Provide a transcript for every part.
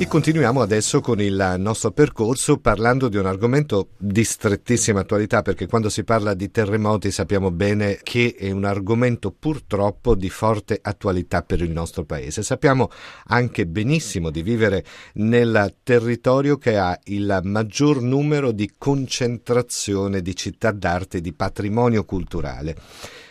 E continuiamo adesso con il nostro percorso parlando di un argomento di strettissima attualità, perché quando si parla di terremoti sappiamo bene che è un argomento purtroppo di forte attualità per il nostro paese. Sappiamo anche benissimo di vivere nel territorio che ha il maggior numero di concentrazione di città d'arte e di patrimonio culturale.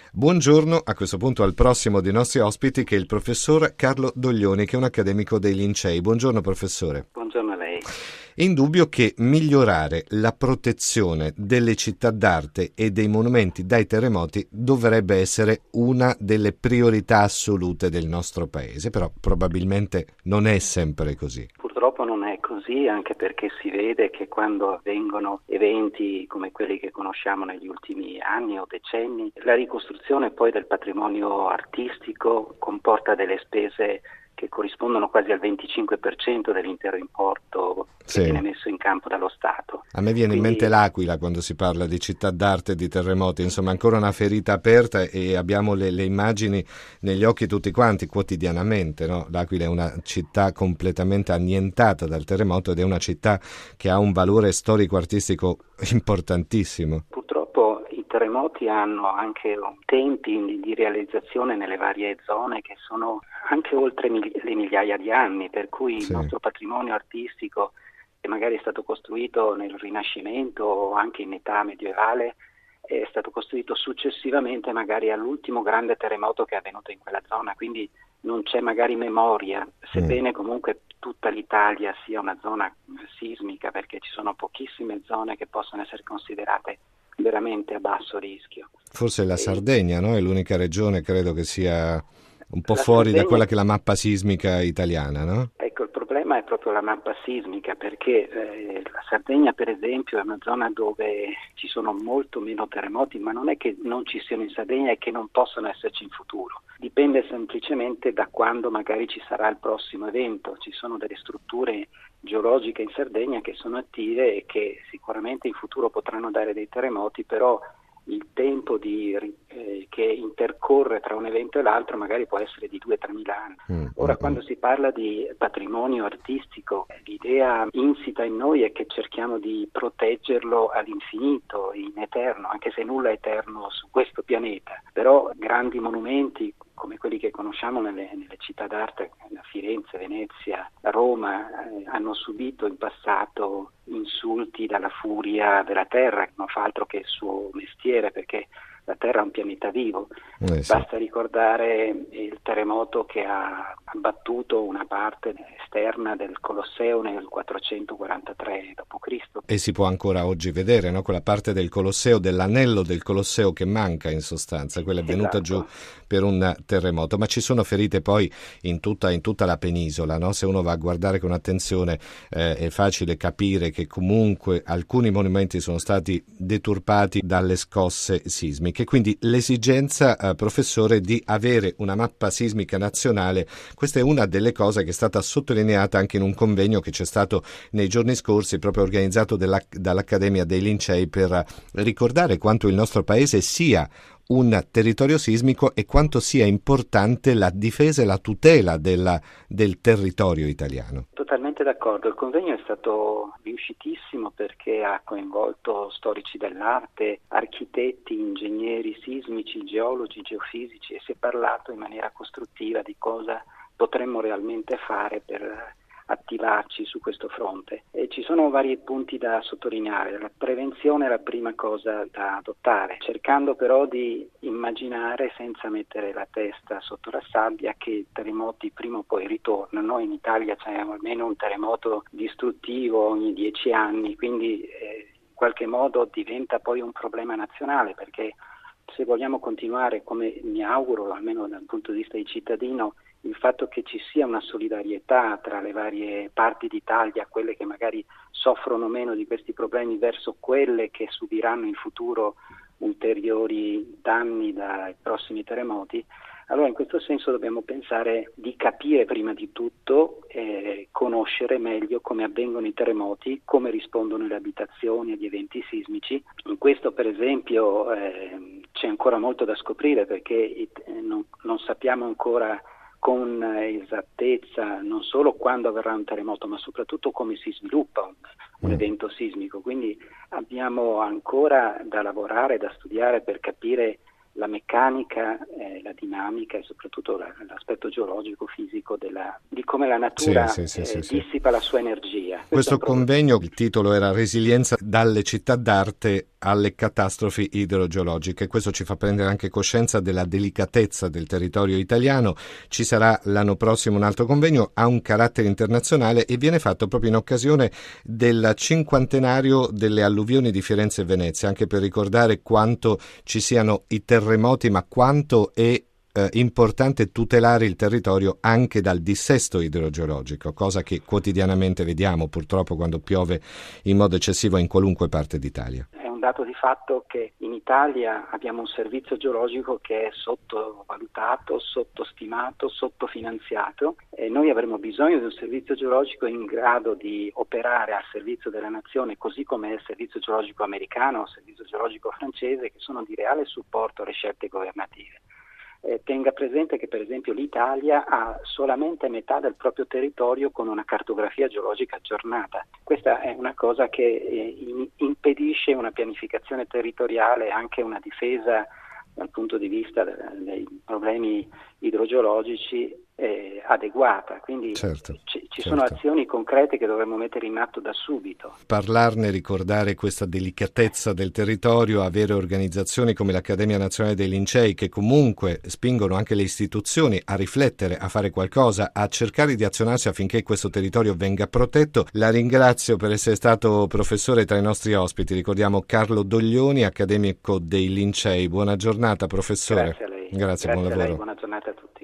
Buongiorno a questo punto al prossimo dei nostri ospiti, che è il professor Carlo Doglioni, che è un accademico dei Lincei. Buongiorno professore. Buongiorno a lei. È indubbio che migliorare la protezione delle città d'arte e dei monumenti dai terremoti dovrebbe essere una delle priorità assolute del nostro paese, però probabilmente non è sempre così. Purtroppo non è così, anche perché si vede che quando avvengono eventi come quelli che conosciamo negli ultimi anni o decenni, la ricostruzione poi del patrimonio artistico comporta delle spese che corrispondono quasi al 25% dell'intero importo che viene messo in campo dallo Stato. A me viene in mente l'Aquila quando si parla di città d'arte e di terremoti, insomma ancora una ferita aperta e abbiamo le immagini negli occhi tutti quanti quotidianamente, no? L'Aquila è una città completamente annientata dal terremoto ed è una città che ha un valore storico-artistico importantissimo. Purtroppo i terremoti hanno anche tempi di realizzazione nelle varie zone che sono anche oltre le migliaia di anni, per cui il nostro patrimonio artistico, che magari è stato costruito nel Rinascimento o anche in età medievale, è stato costruito successivamente magari all'ultimo grande terremoto che è avvenuto in quella zona, quindi non c'è magari memoria, sebbene comunque tutta l'Italia sia una zona sismica, perché ci sono pochissime zone che possono essere considerate veramente a basso rischio. Forse la Sardegna, no? È l'unica regione, credo, che sia un po' fuori da quella che è la mappa sismica italiana, no? Ecco, il problema è proprio la mappa sismica, perché la Sardegna, per esempio, è una zona dove ci sono molto meno terremoti, ma non è che non ci siano in Sardegna e che non possono esserci in futuro. Dipende semplicemente da quando magari ci sarà il prossimo evento. Ci sono delle strutture geologiche in Sardegna che sono attive e che sicuramente in futuro potranno dare dei terremoti, però il tempo che intercorre tra un evento e l'altro magari può essere di 2-3 mila anni. Quando si parla di patrimonio artistico, l'idea insita in noi è che cerchiamo di proteggerlo all'infinito, in eterno, anche se nulla è eterno su questo pianeta. Però grandi monumenti come quelli che conosciamo nelle città d'arte, Firenze, Venezia, Roma, hanno subito in passato insulti dalla furia della terra, che non fa altro che il suo mestiere, perché la terra è un pianeta vivo. Basta ricordare il terremoto che ha abbattuto una parte esterna del Colosseo nel 443 d.C. E si può ancora oggi vedere, no? Quella parte del Colosseo, dell'anello del Colosseo che manca in sostanza, quella è venuta giù per un terremoto. Ma ci sono ferite poi in tutta la penisola, no? Se uno va a guardare con attenzione è facile capire che comunque alcuni monumenti sono stati deturpati dalle scosse sismiche. E quindi l'esigenza, professore, di avere una mappa sismica nazionale, questa è una delle cose che è stata sottolineata anche in un convegno che c'è stato nei giorni scorsi, proprio organizzato dall'Accademia dei Lincei, per ricordare quanto il nostro paese sia un territorio sismico e quanto sia importante la difesa e la tutela del territorio italiano. Totalmente d'accordo, il convegno è stato riuscitissimo perché ha coinvolto storici dell'arte, architetti, ingegneri sismici, geologi, geofisici, e si è parlato in maniera costruttiva di cosa potremmo realmente fare per attivarci su questo fronte. E ci sono vari punti da sottolineare. La prevenzione è la prima cosa da adottare, cercando però di immaginare, senza mettere la testa sotto la sabbia, che i terremoti prima o poi ritornano. In Italia c'è almeno un terremoto distruttivo ogni 10 anni, quindi in qualche modo diventa poi un problema nazionale, perché se vogliamo continuare, come mi auguro, almeno dal punto di vista di cittadino, il fatto che ci sia una solidarietà tra le varie parti d'Italia, quelle che magari soffrono meno di questi problemi verso quelle che subiranno in futuro ulteriori danni dai prossimi terremoti, Allora in questo senso dobbiamo pensare di capire prima di tutto e conoscere meglio come avvengono i terremoti, come rispondono le abitazioni agli eventi sismici. In questo per esempio c'è ancora molto da scoprire, perché non sappiamo ancora con esattezza non solo quando avverrà un terremoto, ma soprattutto come si sviluppa un evento sismico. Quindi abbiamo ancora da lavorare, da studiare per capire la meccanica, la dinamica e soprattutto l'aspetto geologico, fisico di come la natura dissipa la sua energia. Questo convegno, il titolo era Resilienza dalle città d'arte alle catastrofi idrogeologiche. Questo ci fa prendere anche coscienza della delicatezza del territorio italiano. Ci sarà l'anno prossimo un altro convegno, ha un carattere internazionale e viene fatto proprio in occasione del 50° anniversario delle alluvioni di Firenze e Venezia, anche per ricordare quanto ci siano i terremoti, ma quanto è importante tutelare il territorio anche dal dissesto idrogeologico, cosa che quotidianamente vediamo purtroppo quando piove in modo eccessivo in qualunque parte d'Italia. È un dato di fatto che in Italia abbiamo un servizio geologico che è sottovalutato, sottostimato, sottofinanziato, e noi avremo bisogno di un servizio geologico in grado di operare al servizio della nazione, così come il servizio geologico americano, il servizio geologico francese, che sono di reale supporto alle scelte governative. Tenga presente che per esempio l'Italia ha solamente metà del proprio territorio con una cartografia geologica aggiornata. Questa è una cosa che impedisce una pianificazione territoriale e anche una difesa dal punto di vista dei problemi idrogeologici adeguata, quindi sono azioni concrete che dovremmo mettere in atto da subito. Parlarne, ricordare questa delicatezza del territorio, avere organizzazioni come l'Accademia Nazionale dei Lincei che comunque spingono anche le istituzioni a riflettere, a fare qualcosa, a cercare di azionarsi affinché questo territorio venga protetto. La ringrazio per essere stato professore tra i nostri ospiti. Ricordiamo Carlo Doglioni, accademico dei Lincei. Buona giornata, professore. Grazie a lei. Grazie, buon lavoro. Buona giornata a tutti.